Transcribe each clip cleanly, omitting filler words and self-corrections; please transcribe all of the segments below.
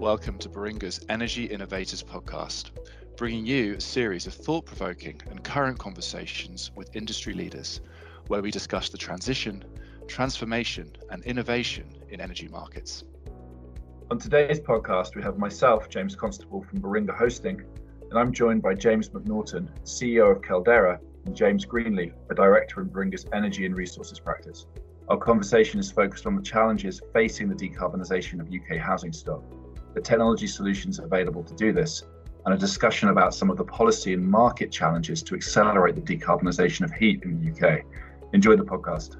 Welcome to Baringa's Energy Innovators podcast, bringing you a series of thought-provoking and current conversations with industry leaders, where we discuss the transition, transformation, and innovation in energy markets. On today's podcast, we have myself, James Constable from Baringa Hosting, and I'm joined by James Macnaghten, CEO of Caldera, and James Greenleaf, a director in Baringa's Energy and Resources practice. Our conversation is focused on the challenges facing the decarbonisation of UK housing stock, the technology solutions available to do this, and a discussion about some of the policy and market challenges to accelerate the decarbonisation of heat in the UK. Enjoy the podcast.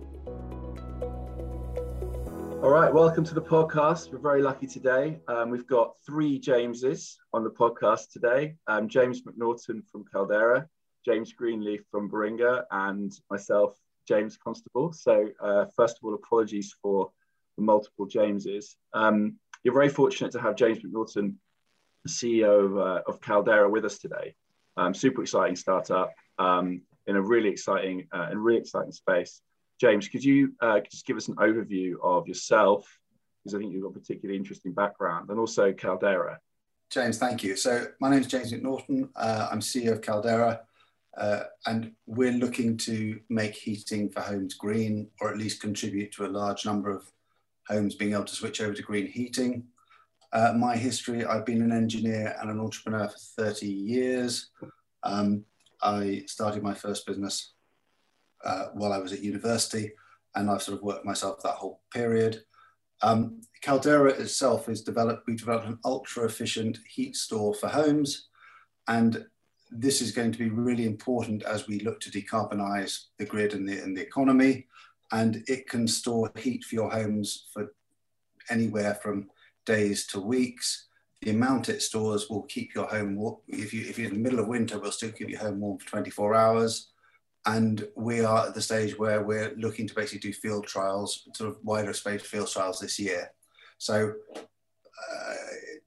All right, welcome to the podcast. We're very lucky today. We've got three Jameses on the podcast today. James Macnaghten from Caldera, James Greenleaf from Baringa, and myself, James Constable. So first of all, apologies for the multiple Jameses. You're very fortunate to have James Macnaghten, the CEO of Caldera, with us today. Super exciting startup in a really exciting space. James, could you just give us an overview of yourself, because I think you've got a particularly interesting background, and also Caldera. James, thank you. So my name is James Macnaghten. I'm CEO of Caldera. And we're looking to make heating for homes green, or at least contribute to a large number of homes being able to switch over to green heating. My history, I've been an engineer and an entrepreneur for 30 years. I started my first business while I was at university, and I've sort of worked myself that whole period. Caldera itself is we've developed an ultra efficient heat store for homes, and this is going to be really important as we look to decarbonise the grid and the economy, and it can store heat for your homes for anywhere from days to weeks. The amount it stores will keep your home warm. If you're in the middle of winter, we'll still keep your home warm for 24 hours. And we are at the stage where we're looking to basically do field trials, sort of wider space field trials this year. So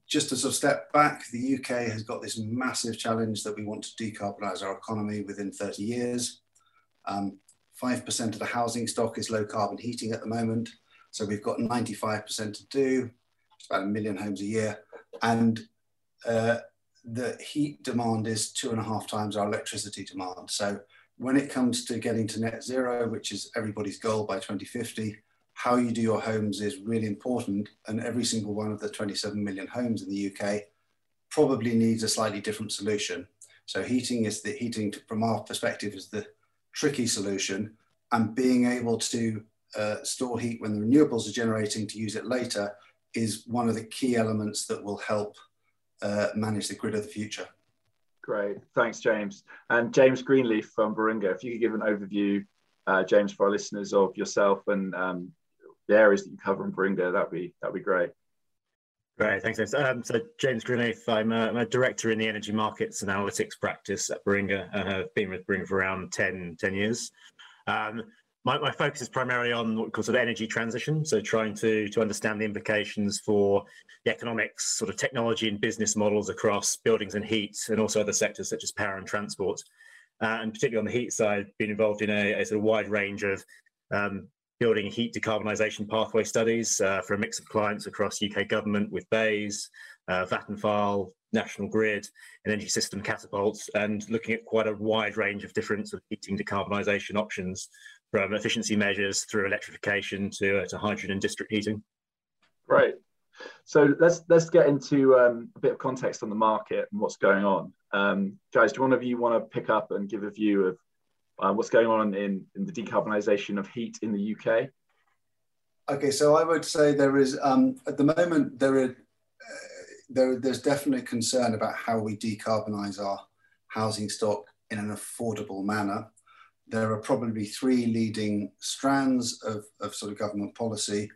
just to sort of step back, the UK has got this massive challenge that we want to decarbonise our economy within 30 years. 5% of the housing stock is low carbon heating at the moment. So we've got 95% to do, it's about 1 million homes a year. And the heat demand is 2.5 times our electricity demand. So when it comes to getting to net zero, which is everybody's goal by 2050, how you do your homes is really important, and every single one of the 27 million homes in the UK probably needs a slightly different solution. So heating, from our perspective, is the tricky solution, and being able to store heat when the renewables are generating to use it later is one of the key elements that will help manage the grid of the future. Great, thanks James. And James Greenleaf from Baringa, if you could give an overview, James, for our listeners, of yourself and the areas that you cover in Baringa, that'd be great. Great, thanks, James. So James Greenleaf, I'm a director in the energy markets and analytics practice at Baringa. I've been with Baringa for around 10 years. My focus is primarily on what we call sort of energy transition, so trying to understand the implications for the economics, sort of technology and business models across buildings and heat, and also other sectors such as power and transport. And particularly on the heat side, been involved in a sort of wide range of building heat decarbonisation pathway studies for a mix of clients across UK government with BEIS, Vattenfall, National Grid, and Energy System Catapult, and looking at quite a wide range of different sort of heating decarbonisation options, from efficiency measures through electrification to hydrogen and district heating. Right. So let's get into a bit of context on the market and what's going on. Guys, do one of you want to pick up and give a view of what's going on in the decarbonisation of heat in the UK? Okay, so I would say there is, at the moment, there's definitely concern about how we decarbonise our housing stock in an affordable manner. There are probably three leading strands of sort of government policy.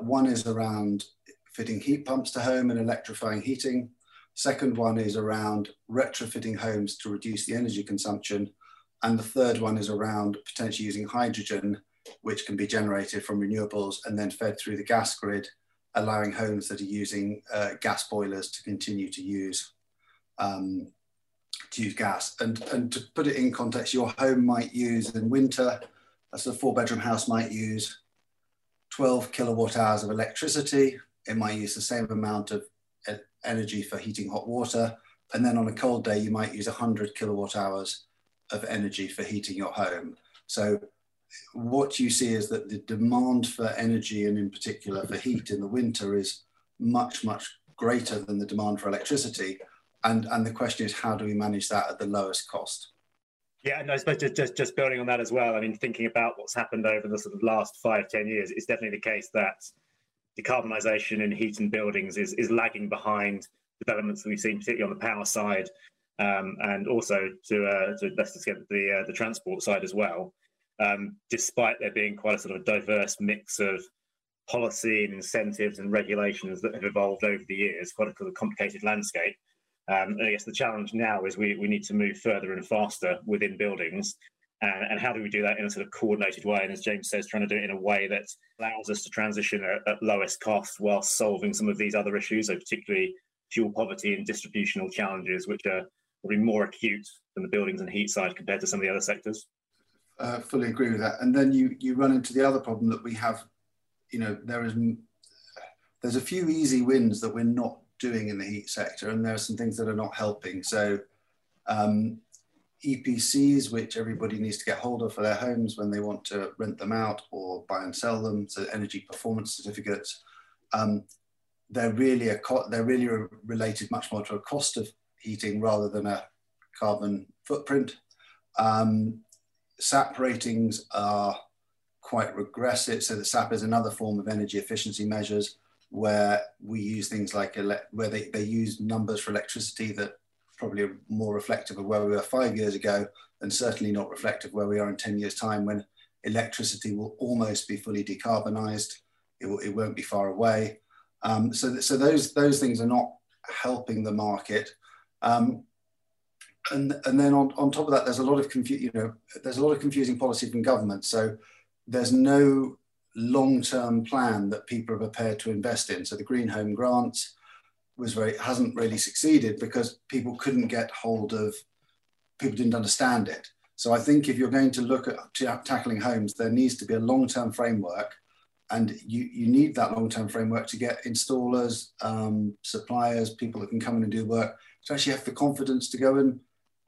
One is around fitting heat pumps to home and electrifying heating. Second one is around retrofitting homes to reduce the energy consumption. And the third one is around potentially using hydrogen, which can be generated from renewables and then fed through the gas grid, allowing homes that are using gas boilers to continue to use gas. And to put it in context, your home might use in winter, a sort of 4-bedroom house might use 12 kilowatt hours of electricity. It might use the same amount of energy for heating hot water. And then on a cold day, you might use 100 kilowatt hours of energy for heating your home. So what you see is that the demand for energy, and in particular for heat in the winter, is much, much greater than the demand for electricity. And the question is, how do we manage that at the lowest cost? Yeah, and I suppose just building on that as well, I mean, thinking about what's happened over the sort of last 5-10 years, it's definitely the case that decarbonisation in heat and buildings is lagging behind developments that we've seen, particularly on the power side, and also to let's just get the transport side as well. Despite there being quite a sort of diverse mix of policy and incentives and regulations that have evolved over the years, quite a complicated landscape. And I guess the challenge now is we need to move further and faster within buildings. And how do we do that in a sort of coordinated way? And as James says, trying to do it in a way that allows us to transition at lowest cost while solving some of these other issues, so particularly fuel poverty and distributional challenges, which are probably more acute than the buildings and heat side compared to some of the other sectors. Fully agree with that. And then you run into the other problem that we have, you know, there's a few easy wins that we're not doing in the heat sector, and there are some things that are not helping. So EPCs, which everybody needs to get hold of for their homes when they want to rent them out or buy and sell them, so energy performance certificates, they're really related much more to a cost of heating rather than a carbon footprint. SAP ratings are quite regressive, so the SAP is another form of energy efficiency measures where we use things like, where they use numbers for electricity that probably are more reflective of where we were 5 years ago, and certainly not reflective where we are in 10 years' time, when electricity will almost be fully decarbonised. It won't be far away. So those things are not helping the market. And then on top of that, there's a lot of confusing policy from government. So there's no long-term plan that people are prepared to invest in. So the Green Home Grants hasn't really succeeded because people couldn't get hold of, people didn't understand it. So I think if you're going to look at tackling homes, there needs to be a long-term framework, and you need that long-term framework to get installers, suppliers, people that can come in and do work, to actually have the confidence to go and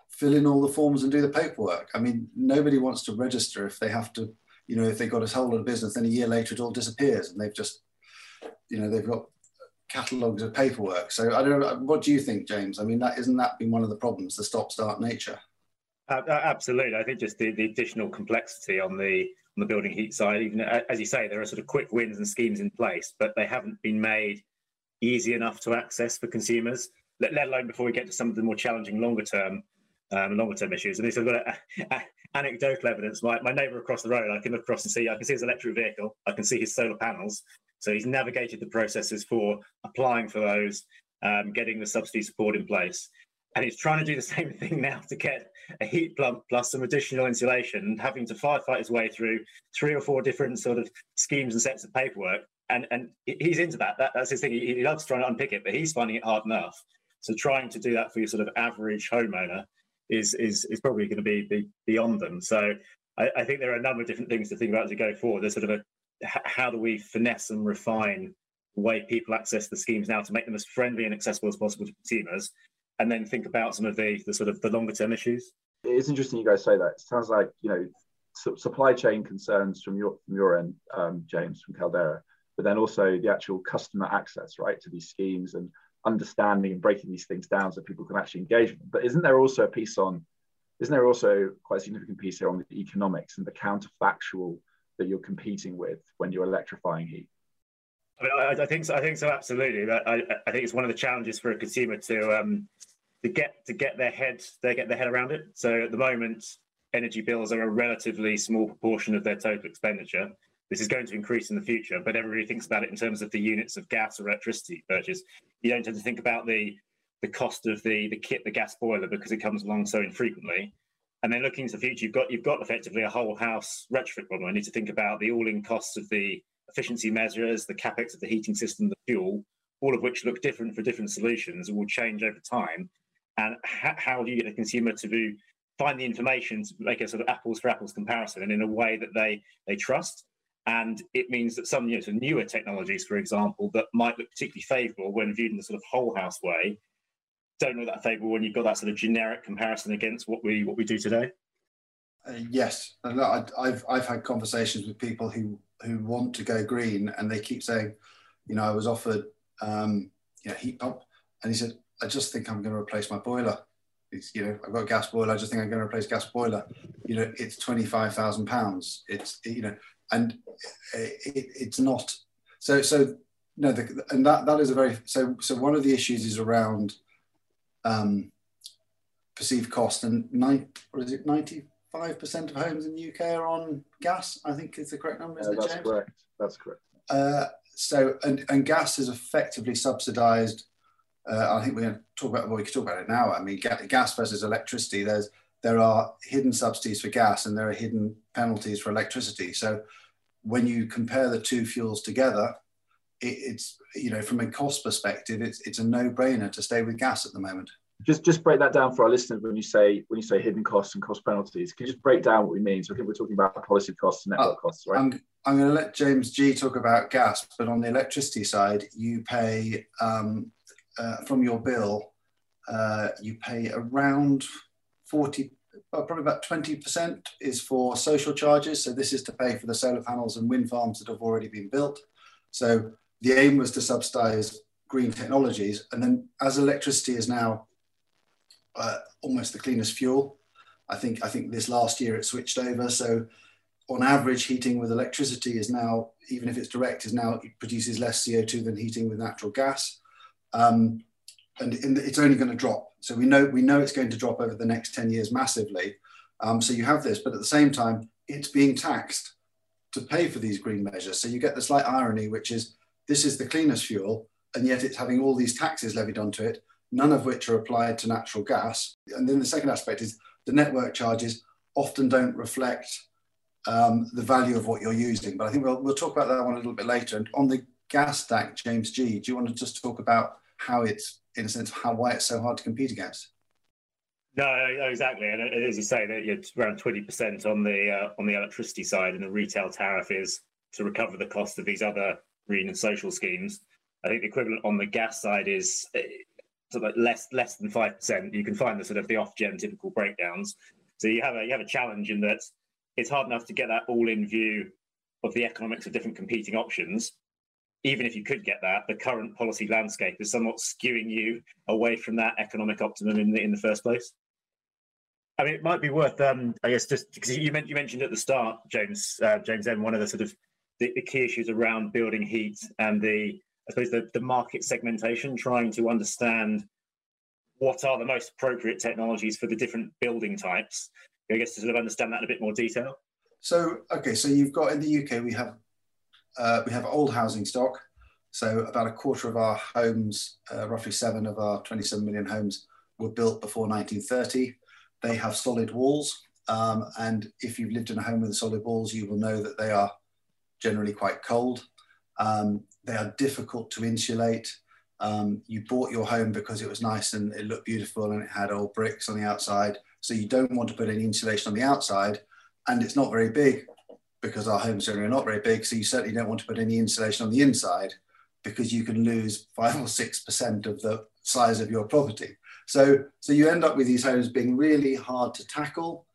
fill in all the forms and do the paperwork. I mean, nobody wants to register if they have to, you know, if they got a whole lot of business, then a year later it all disappears and they've just, you know, they've got catalogues of paperwork. So I don't know, what do you think, James? I mean, isn't that been one of the problems, the stop-start nature? Absolutely. I think just the additional complexity on the building heat side, even as you say, there are sort of quick wins and schemes in place, but they haven't been made easy enough to access for consumers, let alone before we get to some of the more challenging longer term issues. And this, I've got anecdotal evidence. My neighbour across the road, I can look across and see, I can see his electric vehicle, I can see his solar panels. So he's navigated the processes for applying for those, getting the subsidy support in place. And he's trying to do the same thing now to get a heat pump plus some additional insulation, and having to firefight his way through 3 or 4 different sort of schemes and sets of paperwork. And he's into that. That's his thing. He loves trying to unpick it, but he's finding it hard enough. So trying to do that for your sort of average homeowner is probably going to be beyond them. So I think there are a number of different things to think about as we go forward. There's sort of how do we finesse and refine the way people access the schemes now to make them as friendly and accessible as possible to consumers, and then think about some of the longer term issues. It's interesting you guys say that. It sounds like, you know, supply chain concerns from your end, James, from Caldera, but then also the actual customer access, right, to these schemes and understanding and breaking these things down so people can actually engage them. But isn't there also quite a significant piece here on the economics and the counterfactual that you're competing with when you're electrifying heat? I mean, I think so, absolutely. But I think it's one of the challenges for a consumer to get their head around it. So at the moment, energy bills are a relatively small proportion of their total expenditure. This is going to increase in the future, but everybody thinks about it in terms of the units of gas or electricity purchase. You don't tend to think about the cost of the kit, the gas boiler, because it comes along so infrequently. And then looking into the future, you've got effectively a whole house retrofit problem. I need to think about the all-in costs of the efficiency measures, the capex of the heating system, the fuel, all of which look different for different solutions and will change over time. And how do you get a consumer to find the information to make a sort of apples for apples comparison and in a way that they trust? And it means that some sort of newer technologies, for example, that might look particularly favourable when viewed in the sort of whole house way, don't look that favourable when you've got that sort of generic comparison against what we do today. Yes, and I've had conversations with people who want to go green, and they keep saying, you know, I was offered a heat pump, and he said, I just think I'm going to replace my boiler. It's, you know, I've got a gas boiler. I just think I'm going to replace gas boiler. You know, it's £25,000. It's, you know, and it's not. So no, that is a very. So one of the issues is around perceived cost, and 95% of homes in the UK are on gas. I think is the correct number. Isn't it, James? Correct. That's correct. So gas is effectively subsidised. I think we're going to talk about. Well, we could talk about it now. I mean, gas versus electricity. There are hidden subsidies for gas, and there are hidden penalties for electricity. So, when you compare the two fuels together, it's from a cost perspective, it's a no-brainer to stay with gas at the moment. Just break that down for our listeners. When you say hidden costs and cost penalties, can you just break down what we mean? So I think we're talking about policy costs and network costs, right? I'm going to let James G talk about gas, but on the electricity side, you pay. From your bill, you pay around 40, probably about 20% is for social charges. So this is to pay for the solar panels and wind farms that have already been built. So the aim was to subsidise green technologies. And then as electricity is now almost the cleanest fuel, I think this last year it switched over. So on average, heating with electricity is now, even if it's direct, it produces less CO2 than heating with natural gas. And it's only going to drop. So we know it's going to drop over the next 10 years massively. So you have this, but at the same time, it's being taxed to pay for these green measures. So you get the slight irony, which is this is the cleanest fuel, and yet it's having all these taxes levied onto it, none of which are applied to natural gas. And then the second aspect is the network charges often don't reflect the value of what you're using. But I think we'll talk about that one a little bit later. And on the gas stack, James G, do you want to just talk about how it's, in a sense, why it's so hard to compete against? No, exactly. And as you say, that you're around 20% on the electricity side, and the retail tariff is to recover the cost of these other green and social schemes. I think the equivalent on the gas side is sort of like less than 5%. You can find the sort of the Ofgem typical breakdowns. So you have a challenge in that it's hard enough to get that all in view of the economics of different competing options. Even if you could get that, the current policy landscape is somewhat skewing you away from that economic optimum in the first place. I mean, it might be worth, I guess, just because you mentioned at the start, James M, one of the sort of the key issues around building heat and the market segmentation, trying to understand what are the most appropriate technologies for the different building types. I guess to sort of understand that in a bit more detail. So, okay, so you've got in the UK we have old housing stock, so about a quarter of our homes, roughly 7 of our 27 million homes, were built before 1930. They have solid walls, and if you've lived in a home with solid walls, you will know that they are generally quite cold. They are difficult to insulate. You bought your home because it was nice and it looked beautiful and it had old bricks on the outside, so you don't want to put any insulation on the outside, and it's not very big, because our homes are not very big, so you certainly don't want to put any insulation on the inside because you can lose 5 or 6% of the size of your property. So you end up with these homes being really hard to tackle.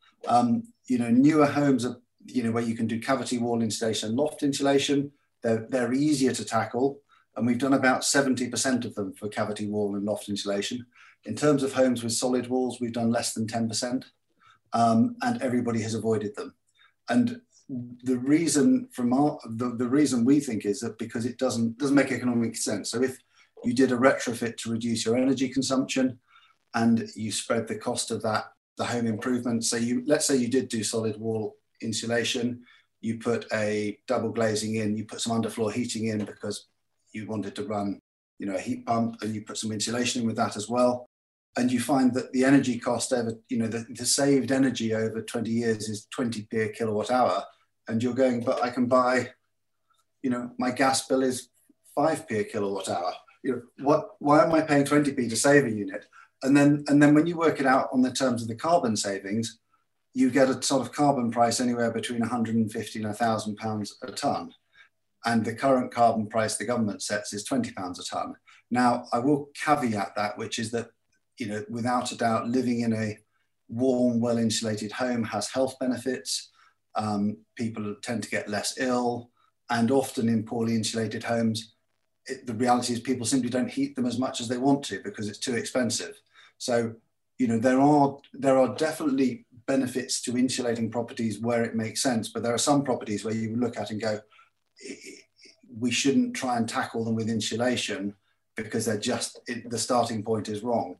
Newer homes are, where you can do cavity wall insulation, loft insulation, they're easier to tackle. And we've done about 70% of them for cavity wall and loft insulation. In terms of homes with solid walls, we've done less than 10%, and everybody has avoided them. And the reason reason we think is that because it doesn't make economic sense. So if you did a retrofit to reduce your energy consumption and you spread the cost of that, the home improvement, so let's say you did do solid wall insulation, you put a double glazing in, you put some underfloor heating in because you wanted to run a heat pump, and you put some insulation in with that as well. And you find that the energy cost over, the saved energy over 20 years is 20p a kilowatt hour. And you're going, but I can buy, my gas bill is 5p a kilowatt hour. Why am I paying 20p to save a unit? And then when you work it out on the terms of the carbon savings, you get a sort of carbon price anywhere between 150 and £1,000 a tonne. And the current carbon price the government sets is £20 a tonne. Now, I will caveat that, which is that, you know, without a doubt, living in a warm, well-insulated home has health benefits. People tend to get less ill, and often in poorly insulated homes, the reality is people simply don't heat them as much as they want to because it's too expensive. So, you know, there are definitely benefits to insulating properties where it makes sense, but there are some properties where you look at and go, we shouldn't try and tackle them with insulation because they're just, the starting point is wrong.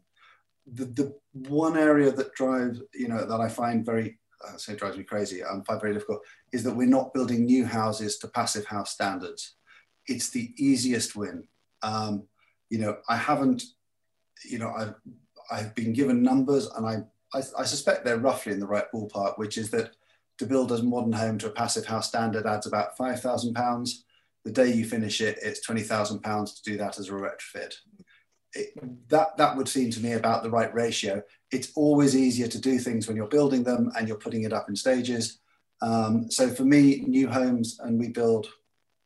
The one area that drives, you know, that I find very, so it drives me crazy, I find very difficult, is that we're not building new houses to passive house standards. It's the easiest win. You know, I haven't, you know, I've been given numbers, and I suspect they're roughly in the right ballpark, which is that to build a modern home to a passive house standard adds about £5,000. The day you finish it, it's £20,000 to do that as a retrofit. That would seem to me about the right ratio. It's always easier to do things when you're building them and you're putting it up in stages. So for me, new homes, and we build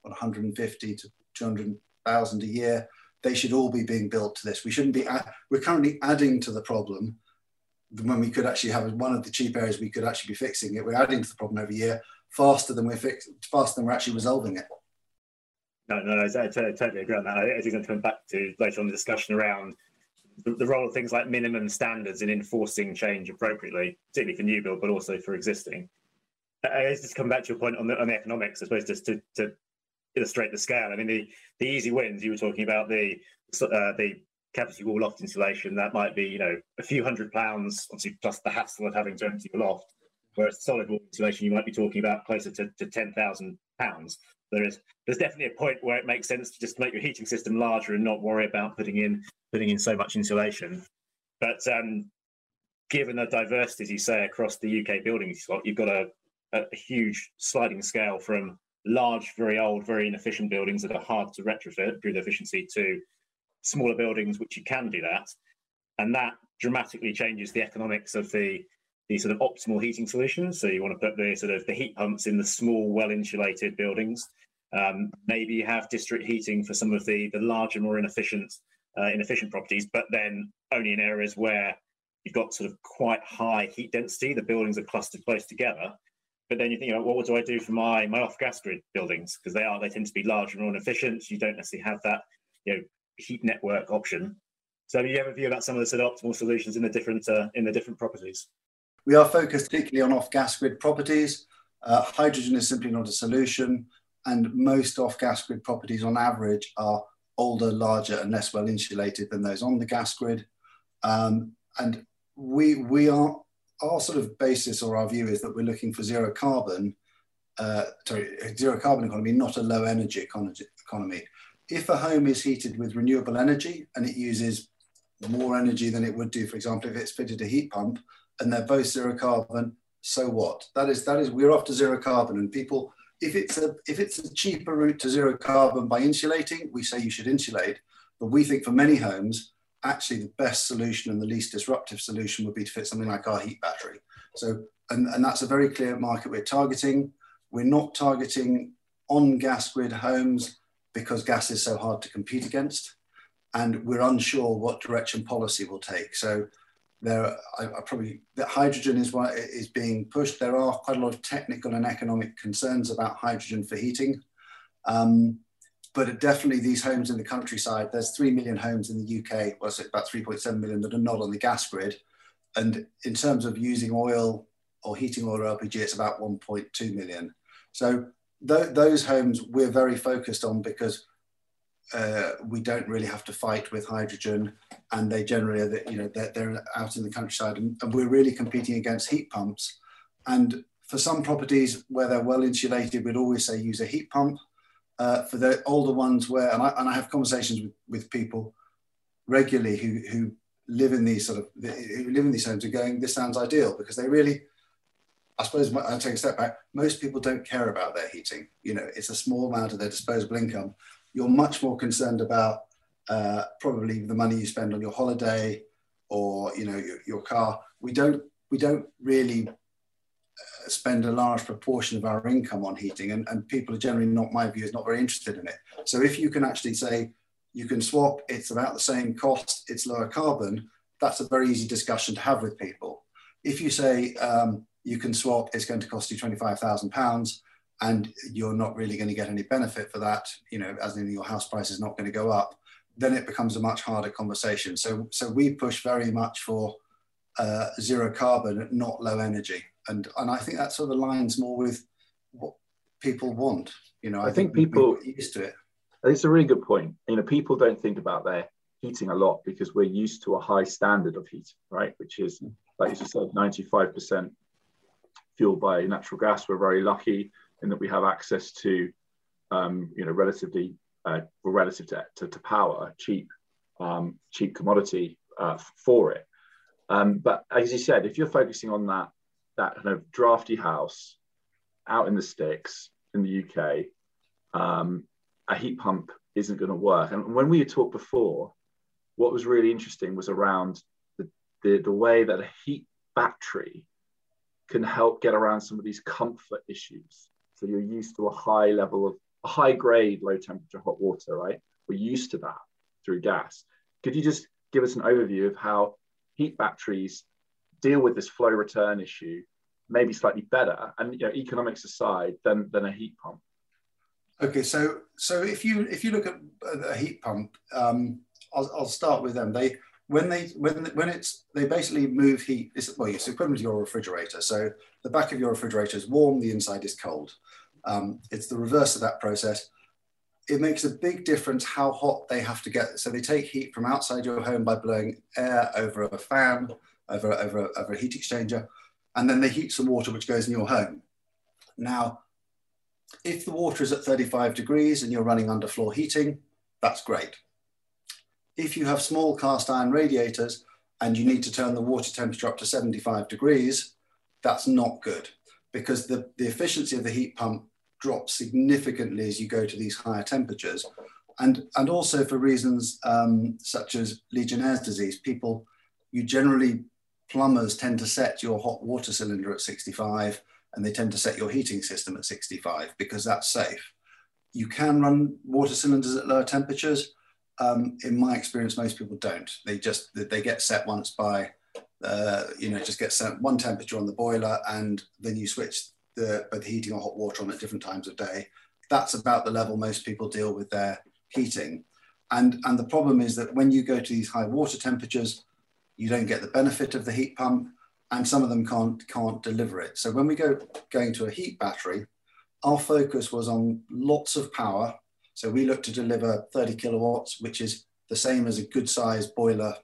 150 to 200,000 a year, they should all be being built to this. We shouldn't be, we're currently adding to the problem when we could actually have one of the cheap areas we could actually be fixing it. We're adding to the problem every year faster than we're actually resolving it. No, I totally agree on that. I think I'm coming back to later on the discussion around the role of things like minimum standards in enforcing change appropriately, particularly for new build, but also for existing. I guess just come back to your point on the economics, I suppose, just to illustrate the scale. I mean, the easy wins, you were talking about the cavity wall loft insulation, that might be, you know, a few £100, obviously, plus the hassle of having to empty the loft, whereas solid wall insulation, you might be talking about closer to £10,000. There's definitely a point where it makes sense to just make your heating system larger and not worry about putting in so much insulation. But given the diversity, as you say, across the UK buildings, you've got a huge sliding scale from large, very old, very inefficient buildings that are hard to retrofit through the efficiency to smaller buildings, which you can do that. And that dramatically changes the economics of the sort of optimal heating solutions. So you want to put the sort of the heat pumps in the small, well-insulated buildings. Maybe you have district heating for some of the larger, more inefficient properties, but then only in areas where you've got sort of quite high heat density, the buildings are clustered close together. But then you think about, well, what do I do for my off-gas grid buildings? Because they tend to be larger and more efficient. So you don't necessarily have that, you know, heat network option. So do you have a view about some of the sort of optimal solutions in the different properties? We are focused particularly on off-gas grid properties. Hydrogen is simply not a solution, and most off-gas grid properties on average are older, larger and less well insulated than those on the gas grid. And we are, our sort of basis or our view is that we're looking for zero carbon economy, not a low energy economy. If a home is heated with renewable energy and it uses more energy than it would do, for example, if it's fitted a heat pump, and they're both zero carbon, so what? That is, we're off to zero carbon. And people, if it's a cheaper route to zero carbon by insulating, we say you should insulate. But we think for many homes, actually the best solution and the least disruptive solution would be to fit something like our heat battery. So, and that's a very clear market we're targeting. We're not targeting on gas grid homes because gas is so hard to compete against. And we're unsure what direction policy will take. So, hydrogen is what is being pushed. There are quite a lot of technical and economic concerns about hydrogen for heating, but definitely these homes in the countryside. There's 3 million homes in the UK, well, so about 3.7 million that are not on the gas grid, and in terms of using oil or heating oil or LPG, it's about 1.2 million. So those homes we're very focused on because we don't really have to fight with hydrogen, and they generally are they're out in the countryside, and we're really competing against heat pumps. And for some properties where they're well insulated, we'd always say use a heat pump. For the older ones where, and I have conversations with people regularly who live in these homes are going, this sounds ideal, because they really, I suppose, I'll take a step back, most people don't care about their heating. You know, it's a small amount of their disposable income. You're much more concerned about probably the money you spend on your holiday or your car. We don't really spend a large proportion of our income on heating, and people are generally, not my view, is not very interested in it. So if you can actually say you can swap, it's about the same cost, it's lower carbon, that's a very easy discussion to have with people. If you say you can swap, it's going to cost you £25,000 and you're not really going to get any benefit for that, you know, as in your house price is not going to go up, then it becomes a much harder conversation. So we push very much for zero carbon, not low energy. And I think that sort of aligns more with what people want. You know, I think people get used to it. It's a really good point. You know, people don't think about their heating a lot because we're used to a high standard of heat, right? Which is, like you said, 95% fueled by natural gas. We're very lucky in that we have access to, you know, relative to power, cheap commodity for it. But as you said, if you're focusing on that kind of drafty house out in the sticks in the UK, a heat pump isn't going to work. And when we had talked before, what was really interesting was around the way that a heat battery can help get around some of these comfort issues. So you're used to a high grade, low temperature hot water, right? We're used to that through gas. Could you just give us an overview of how heat batteries deal with this flow return issue, maybe slightly better, and, you know, economics aside, than a heat pump? Okay, so if you look at a heat pump, I'll start with them. They basically move heat. It's equivalent to your refrigerator. So the back of your refrigerator is warm, the inside is cold. It's the reverse of that process. It makes a big difference how hot they have to get. So they take heat from outside your home by blowing air over a fan, over a heat exchanger, and then they heat some water which goes in your home. Now, if the water is at 35 degrees and you're running underfloor heating, that's great. If you have small cast iron radiators and you need to turn the water temperature up to 75 degrees, that's not good, because the efficiency of the heat pump drops significantly as you go to these higher temperatures. And also for reasons such as Legionnaire's disease, plumbers tend to set your hot water cylinder at 65, and they tend to set your heating system at 65 because that's safe. You can run water cylinders at lower temperatures. In my experience, most people don't. They get set once by, just get set one temperature on the boiler, and then you switch the heating or hot water on at different times of day. That's about the level most people deal with their heating. And the problem is that when you go to these high water temperatures, you don't get the benefit of the heat pump, and some of them can't deliver it. So when we going to a heat battery, our focus was on lots of power. So we looked to deliver 30 kilowatts, which is the same as a good sized boiler,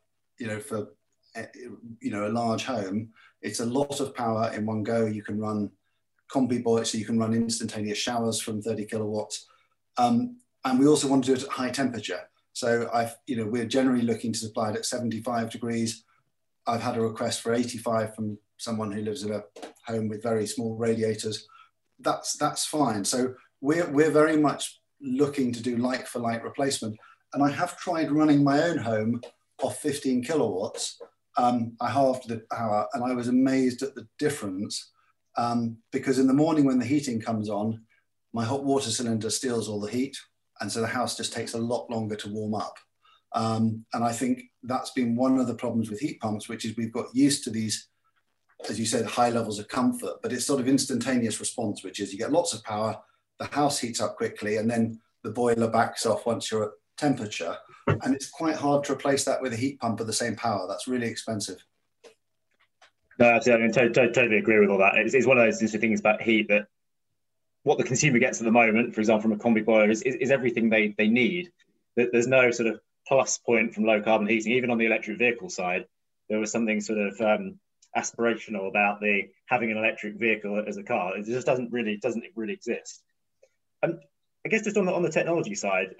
for a large home. It's a lot of power in one go. You can run combi boilers, so you can run instantaneous showers from 30 kilowatts. And we also want to do it at high temperature. So we're generally looking to supply it at 75 degrees. I've had a request for 85 from someone who lives in a home with very small radiators. That's fine. So we're very much looking to do like for like replacement. And I have tried running my own home off 15 kilowatts. I halved the power, and I was amazed at the difference because in the morning when the heating comes on, my hot water cylinder steals all the heat. And so the house just takes a lot longer to warm up. And I think that's been one of the problems with heat pumps, which is we've got used to these, as you said, high levels of comfort, but it's sort of instantaneous response, which is you get lots of power, the house heats up quickly, and then the boiler backs off once you're at temperature. And it's quite hard to replace that with a heat pump of the same power. That's really expensive. No, absolutely. I totally agree with all that. It's one of those interesting things about heat that what the consumer gets at the moment, for example, from a combi boiler is everything they need. There's no sort of plus point from low carbon heating. Even on the electric vehicle side, there was something sort of aspirational about having an electric vehicle as a car. It just doesn't really exist. And I guess just on the technology side,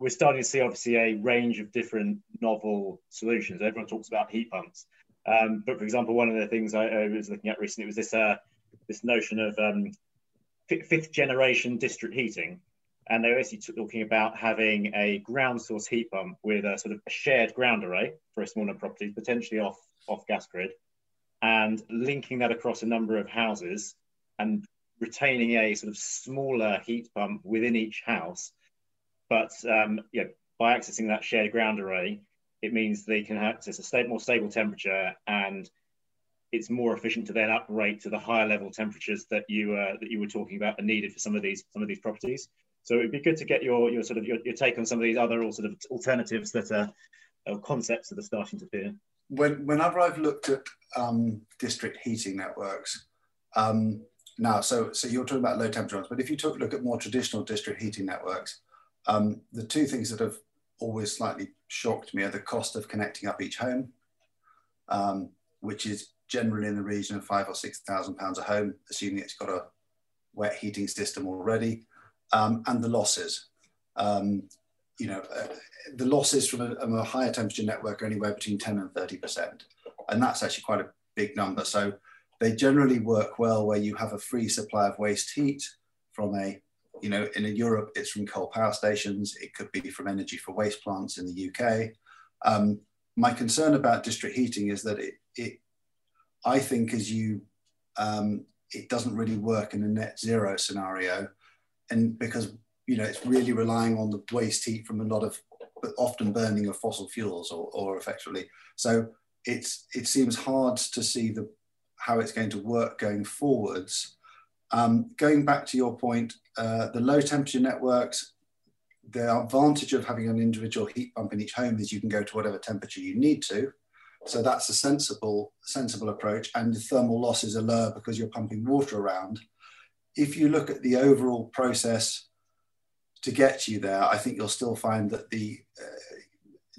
we're starting to see obviously a range of different novel solutions. Everyone talks about heat pumps, but for example, one of the things I was looking at recently was this notion of fifth generation district heating, and they were actually talking about having a ground source heat pump with a sort of shared ground array for a smaller property, potentially off gas grid, and linking that across a number of houses and retaining a sort of smaller heat pump within each house. But you know, by accessing that shared ground array, it means they can access a more stable temperature, and it's more efficient to then uprate to the higher level temperatures that you were talking about are needed for some of these properties. So it'd be good to get your take on some of these other sort of alternatives that are concepts that are starting to appear. Whenever I've looked at district heating networks, now so you're talking about low temperature ones, but if you look at more traditional district heating networks, the two things that have always slightly shocked me are the cost of connecting up each home, which is generally in the region of £5,000 or £6,000 a home, assuming it's got a wet heating system already, and the losses. You know, the losses from a higher temperature network are anywhere between 10 and 30%, and that's actually quite a big number. So they generally work well where you have a free supply of waste heat from a, you know, in Europe, it's from coal power stations. It could be from energy for waste plants in the UK. My concern about district heating is that it doesn't really work in a net zero scenario, and because, you know, it's really relying on the waste heat from a lot of, often burning of fossil fuels or effectively. So it seems hard to see how it's going to work going forwards. Going back to your point, the low temperature networks, the advantage of having an individual heat pump in each home is you can go to whatever temperature you need to. So that's a sensible approach, and the thermal losses are lower because you're pumping water around. If you look at the overall process to get you there, I think you'll still find that the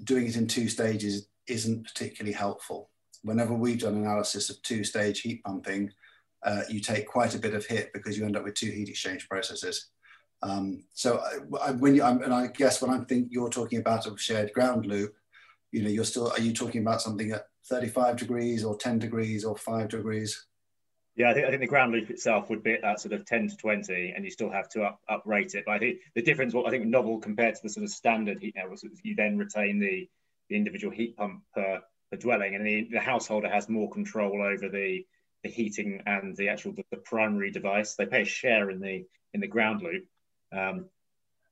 doing it in two stages isn't particularly helpful. Whenever we've done analysis of two-stage heat pumping, you take quite a bit of hit because you end up with two heat exchange processes. I guess when you're talking about a shared ground loop, you know, are you talking about something at 35 degrees or 10 degrees or 5 degrees? Yeah, I think the ground loop itself would be at that sort of 10 to 20, and you still have to uprate it. But I think the difference, what I think novel compared to the sort of standard heat networks, you then retain the individual heat pump per dwelling, and the householder has more control over the heating and the actual the primary device. They pay a share in the ground loop.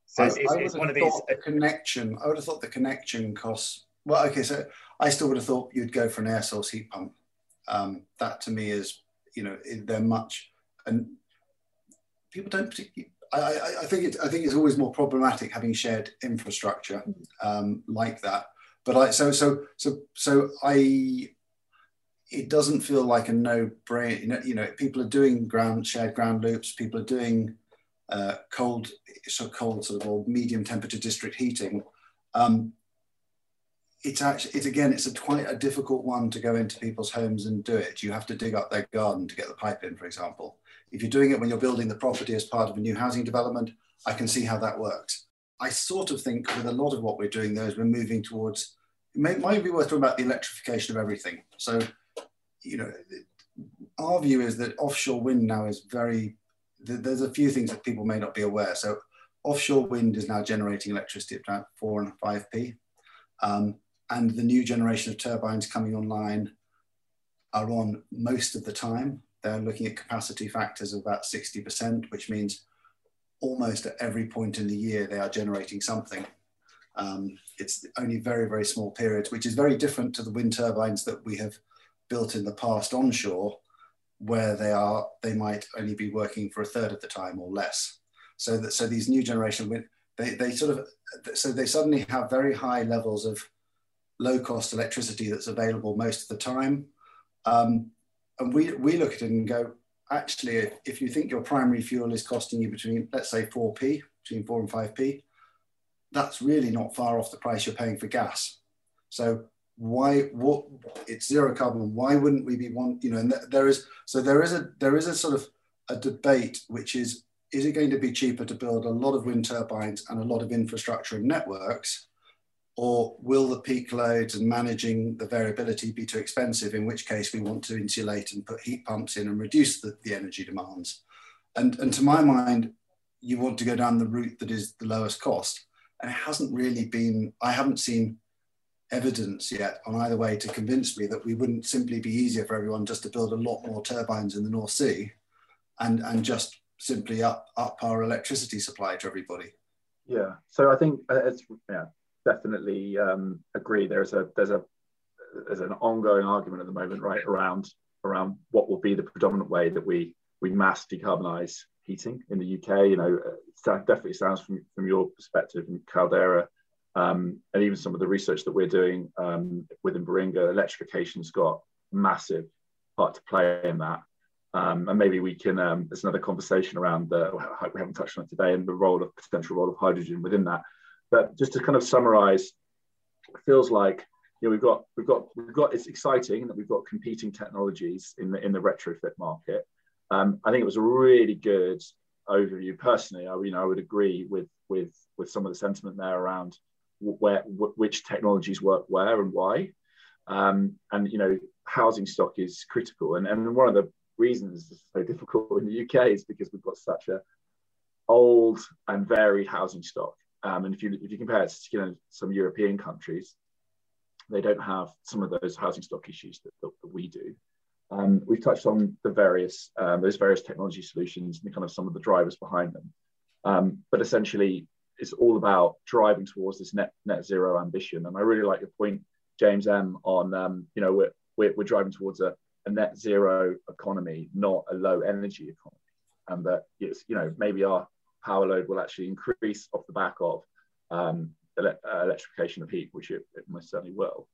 So it's one of these connection. I would have thought the connection costs. Well, okay, so I still would have thought you'd go for an air source heat pump. That to me is, you know, they're much, and people don't particularly, I think it's always more problematic having shared infrastructure like that. But it doesn't feel like a no-brainer. You know, people are doing shared ground loops. People are doing cold or medium temperature district heating. It's quite a difficult one to go into people's homes and do it. You have to dig up their garden to get the pipe in, for example. If you're doing it when you're building the property as part of a new housing development, I can see how that works. I sort of think with a lot of what we're doing, though, is we're moving towards, it might be worth talking about the electrification of everything. So, you know, our view is that offshore wind now is there's a few things that people may not be aware. So offshore wind is now generating electricity at 4 and 5p. And the new generation of turbines coming online are on most of the time. They're looking at capacity factors of about 60%, which means almost at every point in the year they are generating something. It's only very, very small periods, which is very different to the wind turbines that we have built in the past onshore, where they might only be working for a third of the time or less. So these new generation wind, they suddenly have very high levels of low-cost electricity that's available most of the time. And we look at it and go, actually, if you think your primary fuel is costing you between, let's say, 4p, between 4 and 5p, that's really not far off the price you're paying for gas. So it's zero carbon, why wouldn't we be one, you know, and there is a sort of a debate, which is it going to be cheaper to build a lot of wind turbines and a lot of infrastructure and networks, or will the peak loads and managing the variability be too expensive, in which case we want to insulate and put heat pumps in and reduce the energy demands. And to my mind, you want to go down the route that is the lowest cost. And it hasn't really been, I haven't seen evidence yet on either way to convince me that we wouldn't simply be easier for everyone just to build a lot more turbines in the North Sea and just simply up our electricity supply to everybody. Yeah, so I think it's, yeah, definitely agree. There's an ongoing argument at the moment, right, around what will be the predominant way that we mass decarbonise heating in the UK. You know, that definitely sounds from your perspective in Caldera, and even some of the research that we're doing within Baringa, electrification's got massive part to play in that. And maybe we can, there's another conversation around the, well, we haven't touched on it today, and the potential role of hydrogen within that. But just to kind of summarize, it feels like, you know, we've got, it's exciting that we've got competing technologies in the retrofit market. I think it was a really good overview. Personally, I would agree with some of the sentiment there around which technologies work where and why. And, you know, housing stock is critical. And one of the reasons it's so difficult in the UK is because we've got such an old and varied housing stock. And if you compare it to, you know, some European countries, they don't have some of those housing stock issues that we do. We've touched on the various those various technology solutions and kind of some of the drivers behind them. But essentially, it's all about driving towards this net zero ambition. And I really like your point, James M, on you know, we're driving towards a net zero economy, not a low energy economy, and that, it's, you know, maybe our power load will actually increase off the back of electrification of heat, which it most certainly will.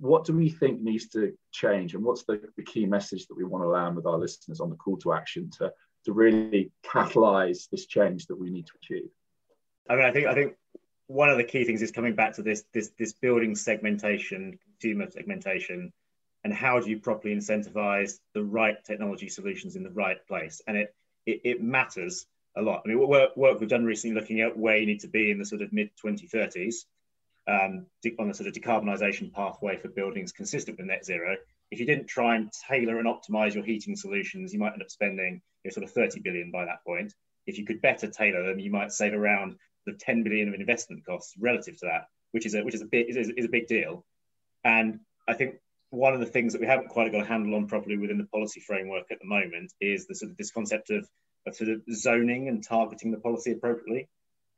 What do we think needs to change, and what's the key message that we want to land with our listeners on the call to action to really catalyze this change that we need to achieve? I mean, I think one of the key things is coming back to this building segmentation, consumer segmentation, and how do you properly incentivize the right technology solutions in the right place? And it matters a lot. I mean, work we've done recently looking at where you need to be in the sort of mid-2030s on the sort of decarbonisation pathway for buildings consistent with net zero. If you didn't try and tailor and optimise your heating solutions, you might end up spending, you know, sort of 30 billion by that point. If you could better tailor them, you might save around the 10 billion of investment costs relative to that, which is a big deal. And I think one of the things that we haven't quite got a handle on properly within the policy framework at the moment is the sort of this concept of sort of zoning and targeting the policy appropriately.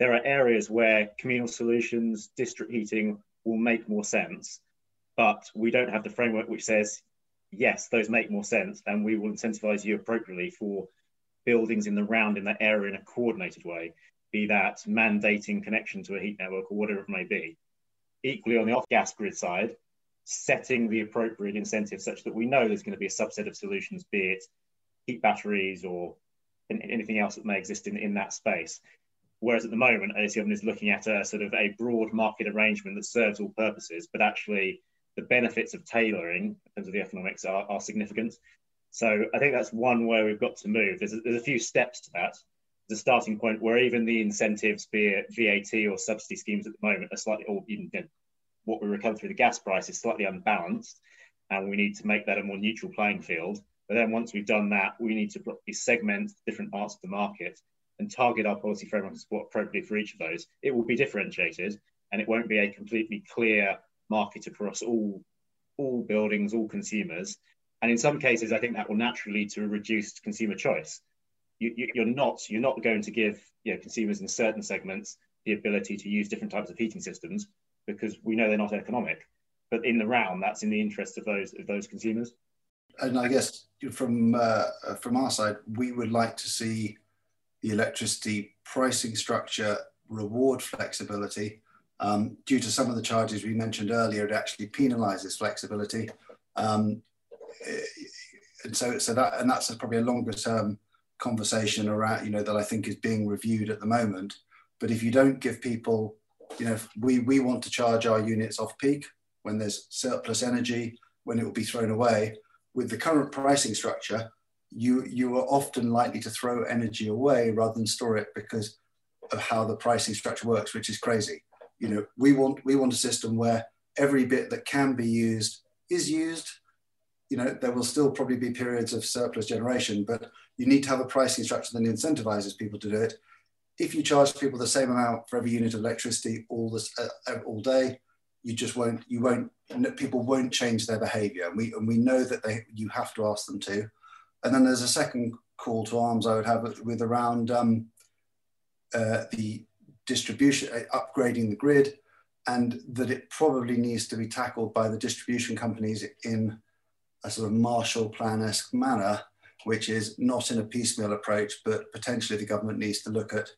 There are areas where communal solutions, district heating will make more sense, but we don't have the framework which says, yes, those make more sense and we will incentivise you appropriately for buildings in the round in that area in a coordinated way, be that mandating connection to a heat network or whatever it may be. Equally on the off-gas grid side, setting the appropriate incentives such that we know there's going to be a subset of solutions, be it heat batteries or anything else that may exist in that space. Whereas at the moment, OCM is looking at a sort of a broad market arrangement that serves all purposes, but actually the benefits of tailoring in terms of the economics are significant. So I think that's one where we've got to move. There's a few steps to that. There's a starting point where even the incentives, be it VAT or subsidy schemes at the moment, are slightly, or even, you know, what we recover through the gas price is slightly unbalanced, and we need to make that a more neutral playing field. But then once we've done that, we need to properly segment different parts of the market and target our policy framework support appropriately for each of those. It will be differentiated, and it won't be a completely clear market across all buildings, all consumers. And in some cases, I think that will naturally lead to a reduced consumer choice. You're not going to give, you know, consumers in certain segments the ability to use different types of heating systems because we know they're not economic. But in the round, that's in the interest of those consumers. And I guess from our side, we would like to see the electricity pricing structure reward flexibility. Due to some of the charges we mentioned earlier, it actually penalises flexibility, and that's probably a longer term conversation around, you know, that I think is being reviewed at the moment. But if you don't give people, you know, we want to charge our units off peak when there's surplus energy, when it will be thrown away. With the current pricing structure, you are often likely to throw energy away rather than store it because of how the pricing structure works, which is crazy. You know, we want a system where every bit that can be used is used. You know, there will still probably be periods of surplus generation, but you need to have a pricing structure that incentivizes people to do it. If you charge people the same amount for every unit of electricity all day, you just won't, people won't change their behaviour. And we know that you have to ask them to. And then there's a second call to arms I would have with around the distribution, upgrading the grid, and that it probably needs to be tackled by the distribution companies in a sort of Marshall Plan-esque manner, which is not in a piecemeal approach, but potentially the government needs to look at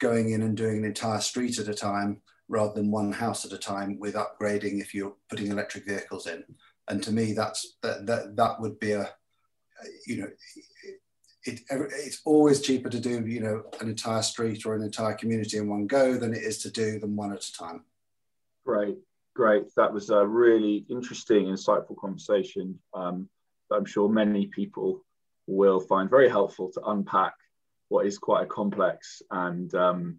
going in and doing an entire street at a time rather than one house at a time with upgrading if you're putting electric vehicles in. And to me, that would be a, you know, it's always cheaper to do, you know, an entire street or an entire community in one go than it is to do them one at a time. Great, great. That was a really interesting, insightful conversation that I'm sure many people will find very helpful to unpack what is quite a complex and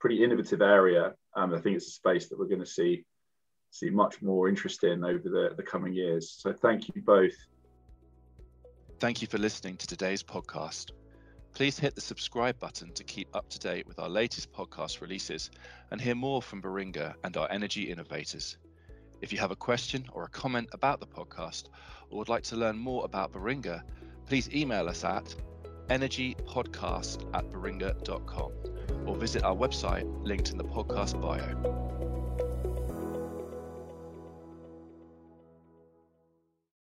pretty innovative area. I think it's a space that we're going to see much more interest in over the coming years. So thank you both. Thank you for listening to today's podcast. Please hit the subscribe button to keep up to date with our latest podcast releases and hear more from Baringa and our energy innovators. If you have a question or a comment about the podcast or would like to learn more about Baringa, please email us at energypodcast@baringa.com or visit our website linked in the podcast bio.